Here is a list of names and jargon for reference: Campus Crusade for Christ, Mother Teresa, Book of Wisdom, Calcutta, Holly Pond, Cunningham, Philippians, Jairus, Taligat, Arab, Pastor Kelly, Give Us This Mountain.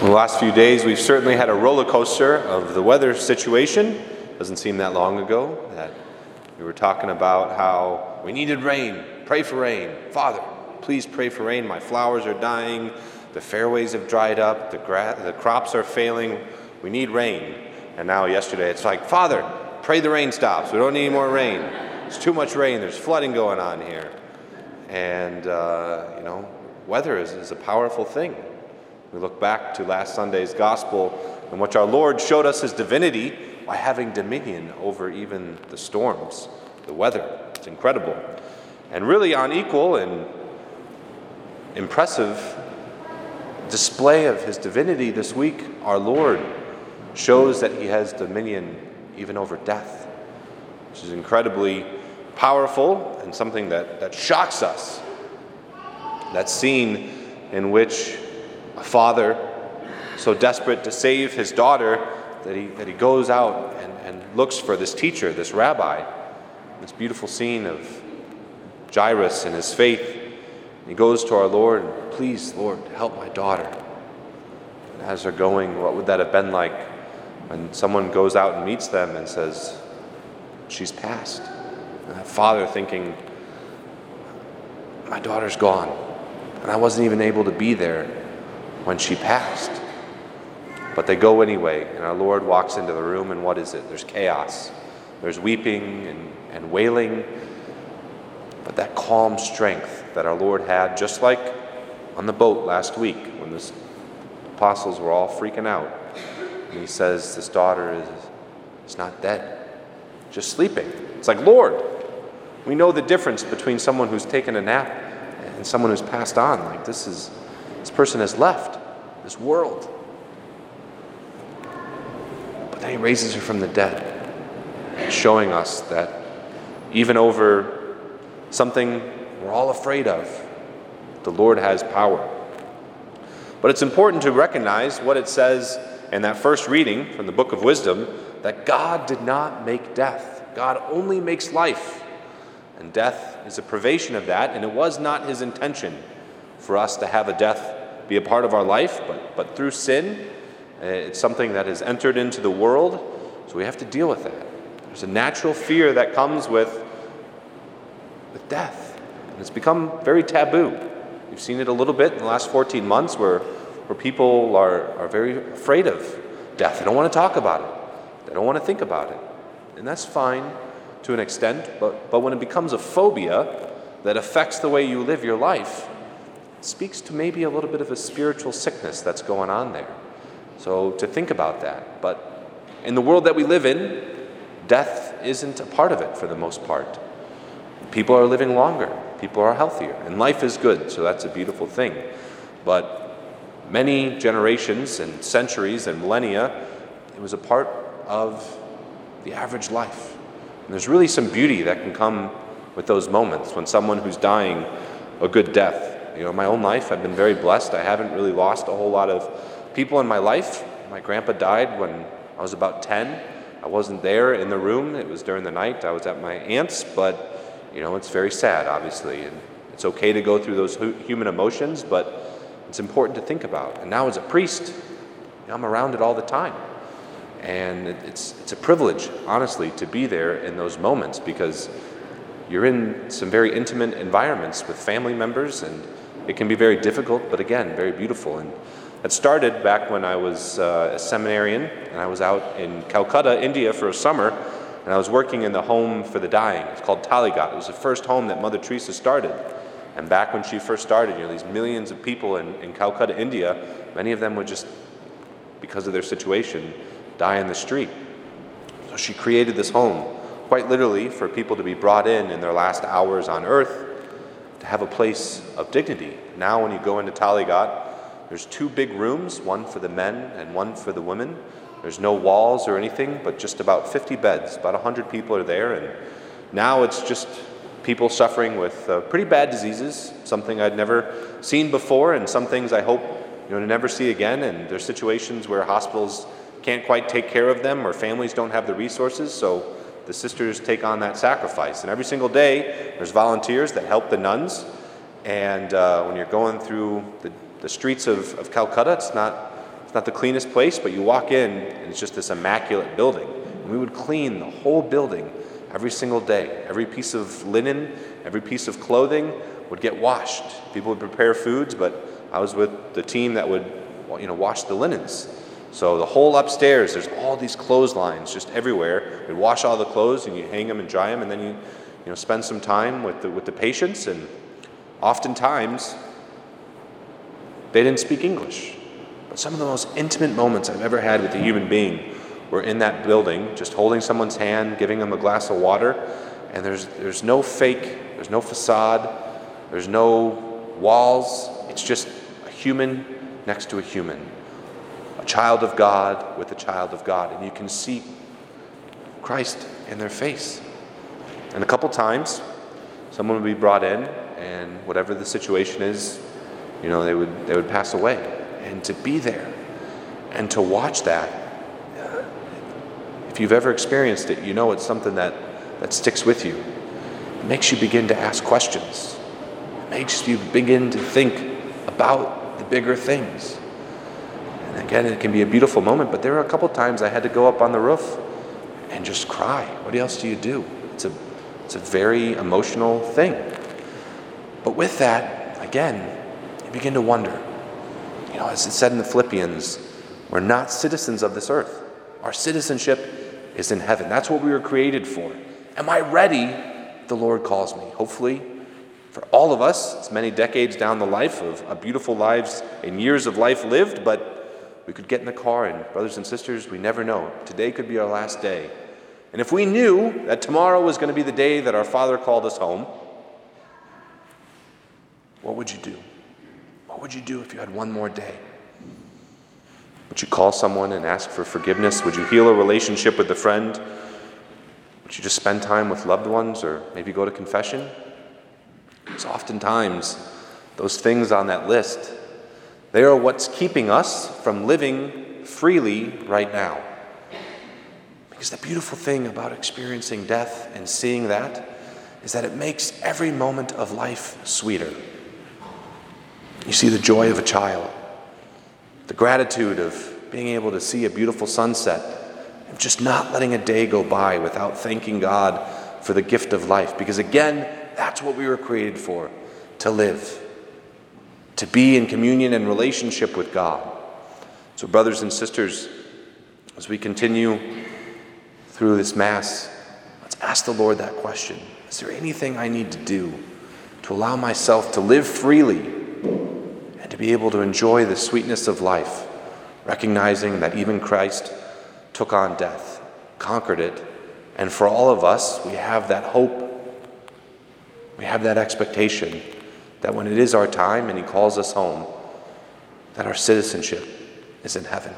The last few days, we've certainly had a roller coaster of the weather situation. Doesn't seem that long ago that we were talking about how we needed rain. Pray for rain. Father, please pray for rain. My flowers are dying. The fairways have dried up. The crops are failing. We need rain. And now yesterday, it's like, Father, pray the rain stops. We don't need more rain. It's too much rain. There's flooding going on here. And, weather is a powerful thing. We look back to last Sunday's gospel in which our Lord showed us his divinity by having dominion over even the storms, the weather. It's incredible. And really unequal and impressive display of his divinity this week, our Lord shows that he has dominion even over death, which is incredibly powerful and something that shocks us. That scene in which a father so desperate to save his daughter that he goes out and looks for this teacher, this rabbi. This beautiful scene of Jairus and his faith. He goes to our Lord, and, please, Lord, help my daughter. And as they're going, what would that have been like when someone goes out and meets them and says, she's passed. And that father thinking, my daughter's gone. And I wasn't even able to be there when she passed. But they go anyway, and our Lord walks into the room, and what is it? There's chaos. There's weeping and wailing. But that calm strength that our Lord had, just like on the boat last week when the apostles were all freaking out. And he says, this daughter is not dead, just sleeping. It's like, Lord, we know the difference between someone who's taken a nap and someone who's passed on. Like, this person has left this world. But then he raises her from the dead, showing us that even over something we're all afraid of, the Lord has power. But it's important to recognize what it says in that first reading from the Book of Wisdom, that God did not make death. God only makes life. And death is a privation of that, and it was not his intention for us to have a death be a part of our life, but through sin, it's something that has entered into the world, so we have to deal with that. There's a natural fear that comes with death, and it's become very taboo. We've seen it a little bit in the last 14 months where people are very afraid of death. They don't want to talk about it. They don't want to think about it. And that's fine to an extent, but when it becomes a phobia that affects the way you live your life, speaks to maybe a little bit of a spiritual sickness that's going on there. So to think about that. But in the world that we live in, death isn't a part of it for the most part. People are living longer. People are healthier. And life is good, so that's a beautiful thing. But many generations and centuries and millennia, it was a part of the average life. And there's really some beauty that can come with those moments when someone who's dying a good death. In my own life, I've been very blessed. I haven't really lost a whole lot of people in my life. My grandpa died when I was about 10. I wasn't there in the room. It was during the night. I was at my aunt's, but, it's very sad, obviously. And it's okay to go through those human emotions, but it's important to think about. And now as a priest, I'm around it all the time. And it's a privilege, honestly, to be there in those moments because you're in some very intimate environments with family members, and it can be very difficult, but again, very beautiful. And it started back when I was a seminarian, and I was out in Calcutta, India for a summer, and I was working in the home for the dying. It's called Taligat. It was the first home that Mother Teresa started. And back when she first started, these millions of people in Calcutta, India, many of them would just, because of their situation, die in the street. So she created this home, quite literally, for people to be brought in their last hours on earth, to have a place of dignity. Now when you go into Taligat, there's two big rooms, one for the men and one for the women. There's no walls or anything, but just about 50 beds. About 100 people are there, and now it's just people suffering with pretty bad diseases, something I'd never seen before, and some things I hope to never see again. And there's situations where hospitals can't quite take care of them, or families don't have the resources, so the sisters take on that sacrifice. And every single day, there's volunteers that help the nuns. And when you're going through the streets of Calcutta, it's not It's not the cleanest place, but you walk in and it's just this immaculate building. And we would clean the whole building every single day. Every piece of linen, every piece of clothing would get washed. People would prepare foods, but I was with the team that would, wash the linens. So the whole upstairs, there's all these clotheslines just everywhere. We'd wash all the clothes and you hang them and dry them, and then you spend some time with the patients, and oftentimes they didn't speak English. But some of the most intimate moments I've ever had with a human being were in that building, just holding someone's hand, giving them a glass of water, and there's no fake, there's no facade, there's no walls. It's just a human next to a human. A child of God with a child of God. And you can see Christ in their face. And a couple times, someone would be brought in, and whatever the situation is, they would pass away. And to be there and to watch that, if you've ever experienced it, it's something that sticks with you. It makes you begin to ask questions. It makes you begin to think about the bigger things. And again, it can be a beautiful moment, but there were a couple times I had to go up on the roof and just cry. What else do you do? It's a very emotional thing. But with that, again, you begin to wonder. As it said in the Philippians, we're not citizens of this earth. Our citizenship is in heaven. That's what we were created for. Am I ready? The Lord calls me. Hopefully, for all of us, it's many decades down the life of beautiful lives and years of life lived, but we could get in the car, and brothers and sisters, we never know. Today could be our last day. And if we knew that tomorrow was going to be the day that our Father called us home, what would you do? What would you do if you had one more day? Would you call someone and ask for forgiveness? Would you heal a relationship with a friend? Would you just spend time with loved ones, or maybe go to confession? Because oftentimes, those things on that list, they are what's keeping us from living freely right now. Because the beautiful thing about experiencing death and seeing that is that it makes every moment of life sweeter. You see the joy of a child, the gratitude of being able to see a beautiful sunset, of just not letting a day go by without thanking God for the gift of life. Because again, that's what we were created for, to live, to be in communion and relationship with God. So brothers and sisters, as we continue through this Mass, let's ask the Lord that question. Is there anything I need to do to allow myself to live freely and to be able to enjoy the sweetness of life, recognizing that even Christ took on death, conquered it, and for all of us, we have that hope. We have that expectation that when it is our time and He calls us home, that our citizenship is in heaven.